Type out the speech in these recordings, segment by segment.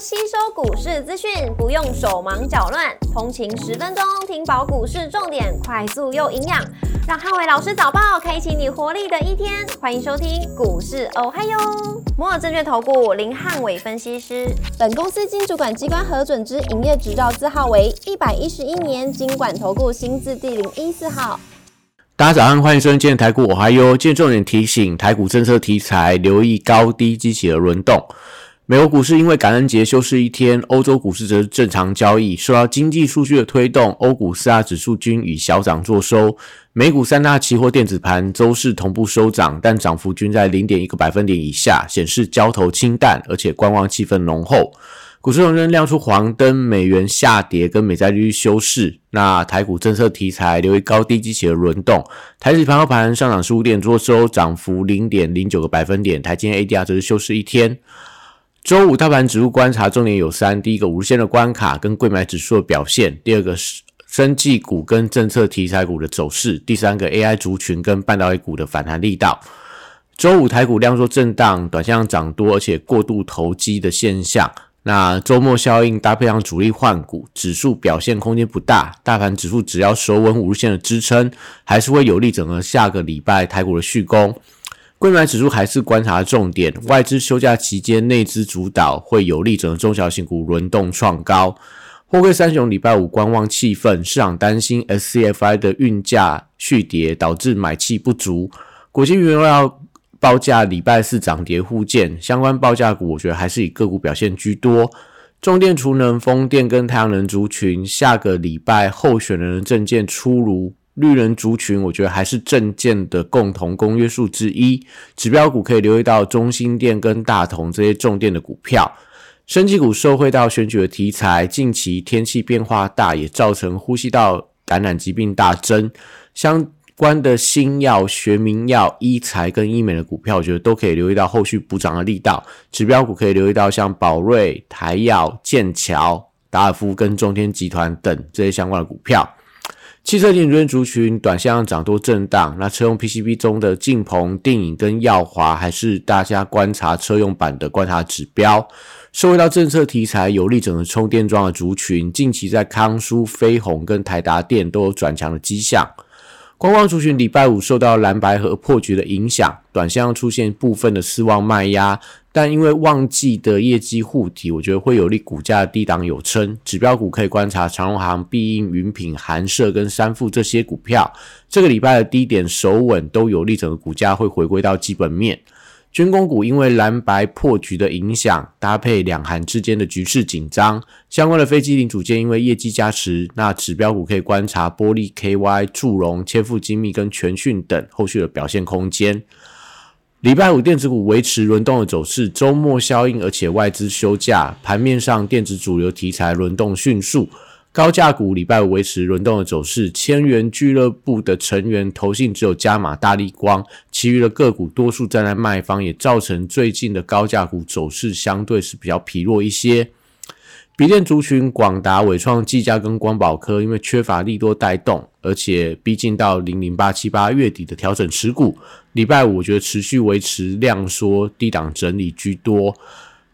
吸收股市资讯，不用手忙脚乱。通勤10分钟，听饱股市重点，快速又营养。让汉伟老师早报开启你活力的一天。欢迎收听股市哦嗨哟。摩尔证券投顾林汉伟分析师，本公司经主管机关核准之营业执照字号为111年金管投顾新字第014号。大家早上，欢迎收听今天台股哦嗨哟。今天重点提醒，台股政策题材，留意高低基期的轮动。美国股市因为感恩节休市一天，欧洲股市则是正常交易。受到经济数据的推动，欧股4大指数均以小涨作收。美股3大期货电子盘周四同步收涨，但涨幅均在 0.1 个百分点以下，显示交投清淡，而且观望气氛浓厚。股市红灯亮出黄灯，美元下跌跟美债利率休市。那台股政策题材，留意高低基期的轮动。台指盘后盘上涨15点作收，涨幅 0.09 个百分点。台积电 ADR 则是休市一天。周五大盘指数观察重点有3，第一个五日线的关卡跟柜买指数的表现，第二个生技股跟政策题材股的走势，第三个 AI 族群跟半导体股的反弹力道。周五台股量缩震荡，短线涨多而且过度投机的现象，那周末效应搭配上主力换股，指数表现空间不大。大盘指数只要守稳五日线的支撑，还是会有利整个下个礼拜台股的续攻。柜买指数还是观察重点，外资休假期间内资主导，会有利整个中小型股轮动创高。货柜三雄礼拜五观望气氛，市场担心 SCFI 的运价续跌导致买气不足。国际原料报价礼拜四涨跌互见，相关报价股我觉得还是以个股表现居多。重电、储能、风电跟太阳能族群下个礼拜候选人的政见出炉，绿能族群我觉得还是政见的共同公约数之一，指标股可以留意到中兴电跟大同这些重电的股票。生技股受惠到选举的题材，近期天气变化大，也造成呼吸道感染疾病大增，相关的新药、学名药、医材跟医美的股票，我觉得都可以留意到后续补涨的力道。指标股可以留意到像宝瑞、台药、剑桥、达尔夫跟中天集团等这些相关的股票。汽车电子族群短线上涨多震荡，那车用 PCB 中的劲鹏、定颖跟耀华还是大家观察车用版的观察指标。受惠到政策题材，有利整个充电桩的族群，近期在康舒、飞鸿跟台达电都有转强的迹象。观光族群礼拜五受到蓝白合破局的影响，短线上出现部分的失望卖压，但因为旺季的业绩护体，我觉得会有利股价的低档有撑。指标股可以观察长荣航、必应、云品、寒舍跟三富这些股票，这个礼拜的低点守稳都有利整个股价会回归到基本面。军工股因为蓝白破局的影响，搭配两韩之间的局势紧张，相关的飞机零组件因为业绩加持，那指标股可以观察玻璃、KY、祝融、千富精密跟全讯等后续的表现空间。礼拜五电子股维持轮动的走势，周末效应而且外资休假，盘面上电子主流题材轮动迅速。高价股礼拜五维持轮动的走势，千元俱乐部的成员投信只有加码大立光，其余的个股多数站在卖方，也造成最近的高价股走势相对是比较疲弱一些。笔电族群广达、伟创、技嘉跟光宝科因为缺乏利多带动，而且逼近到00878月底的调整持股，礼拜五我觉得持续维持量缩低档整理居多。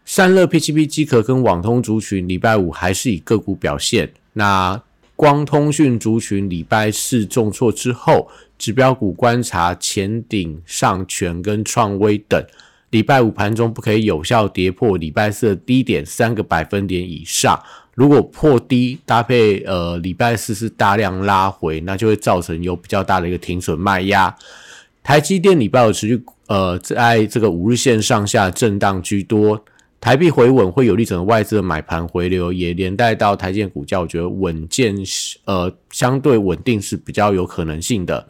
散热、PCB 机壳跟网通族群礼拜五还是以个股表现。那光通讯族群礼拜四重挫之后，指标股观察前顶、上权跟创威等，礼拜五盘中不可以有效跌破礼拜四的低点3个百分点以上，如果破低搭配礼拜四是大量拉回，那就会造成有比较大的一个停损卖压。台积电礼拜五持续在这个五日线上下震荡居多，台币回稳会有利整个外资的买盘回流，也连带到台积电股价，我觉得稳健相对稳定是比较有可能性的。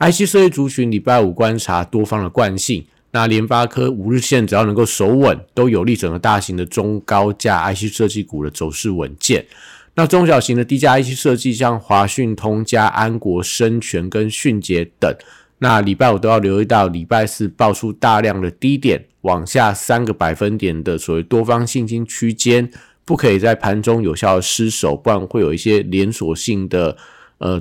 IC 设计族群礼拜五观察多方的惯性，那联发科五日线只要能够守稳，都有利整个大型的中高价 IC 设计股的走势稳健。那中小型的低价 IC 设计，像华讯、通家、安国、深全跟迅捷等，那礼拜五都要留意到礼拜四爆出大量的低点，往下3个百分点的所谓多方信心区间，不可以在盘中有效的失守，不然会有一些连锁性的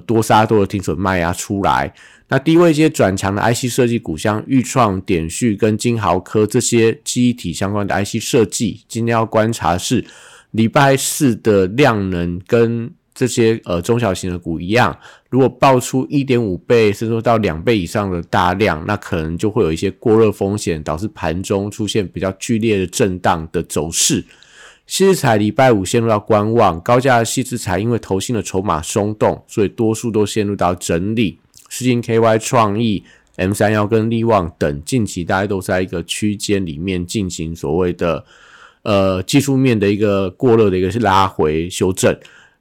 多杀多的停损卖压出来。那低位阶转强的 IC 设计股，像钰创、典旭跟金豪科这些记忆体相关的 IC 设计，今天要观察是礼拜四的量能跟这些中小型的股一样，如果爆出 1.5 倍甚至到2倍以上的大量，那可能就会有一些过热风险，导致盘中出现比较剧烈的震荡的走势。矽智财礼拜五陷入到观望，高价的矽智财因为投信的筹码松动，所以多数都陷入到整理。世芯 KY、 创意、 M31 跟力旺等近期大概都在一个区间里面进行所谓的技术面的一个过热的一个拉回修正。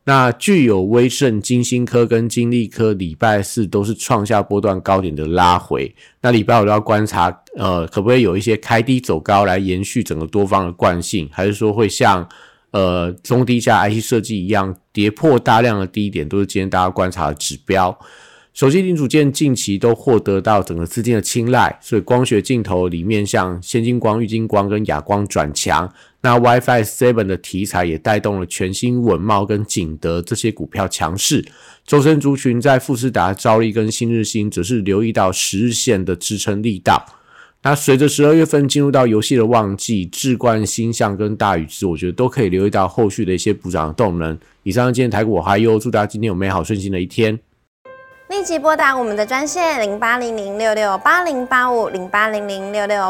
那具有威盛、金星科跟金力科礼拜四都是创下波段高点的拉回，那礼拜五要观察可不可以有一些开低走高来延续整个多方的惯性，还是说会像中低价 IC 设计一样跌破大量的低点，都是今天大家观察的指标。手机零组件近期都获得到整个资金的青睐，所以光学镜头里面像先进光、玉晶光跟亚光转强，那 WiFi7 的题材也带动了全新、稳懋跟景德这些股票强势。周深族群在富士达、兆力跟新日新则是留意到10日线的支撑力道。那随着12月份进入到游戏的旺季，智冠、星象跟大宇智我觉得都可以留意到后续的一些补涨的动能。以上今天台股我嗨哟，祝大家今天有美好顺心的一天。立即拨打我们的专线0800668085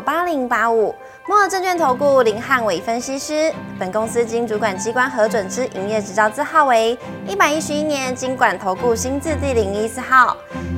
0800668085，摩尔证券投顾林汉伟分析师。本公司经主管机关核准之营业执照字号为111年金管投顾新字第014号。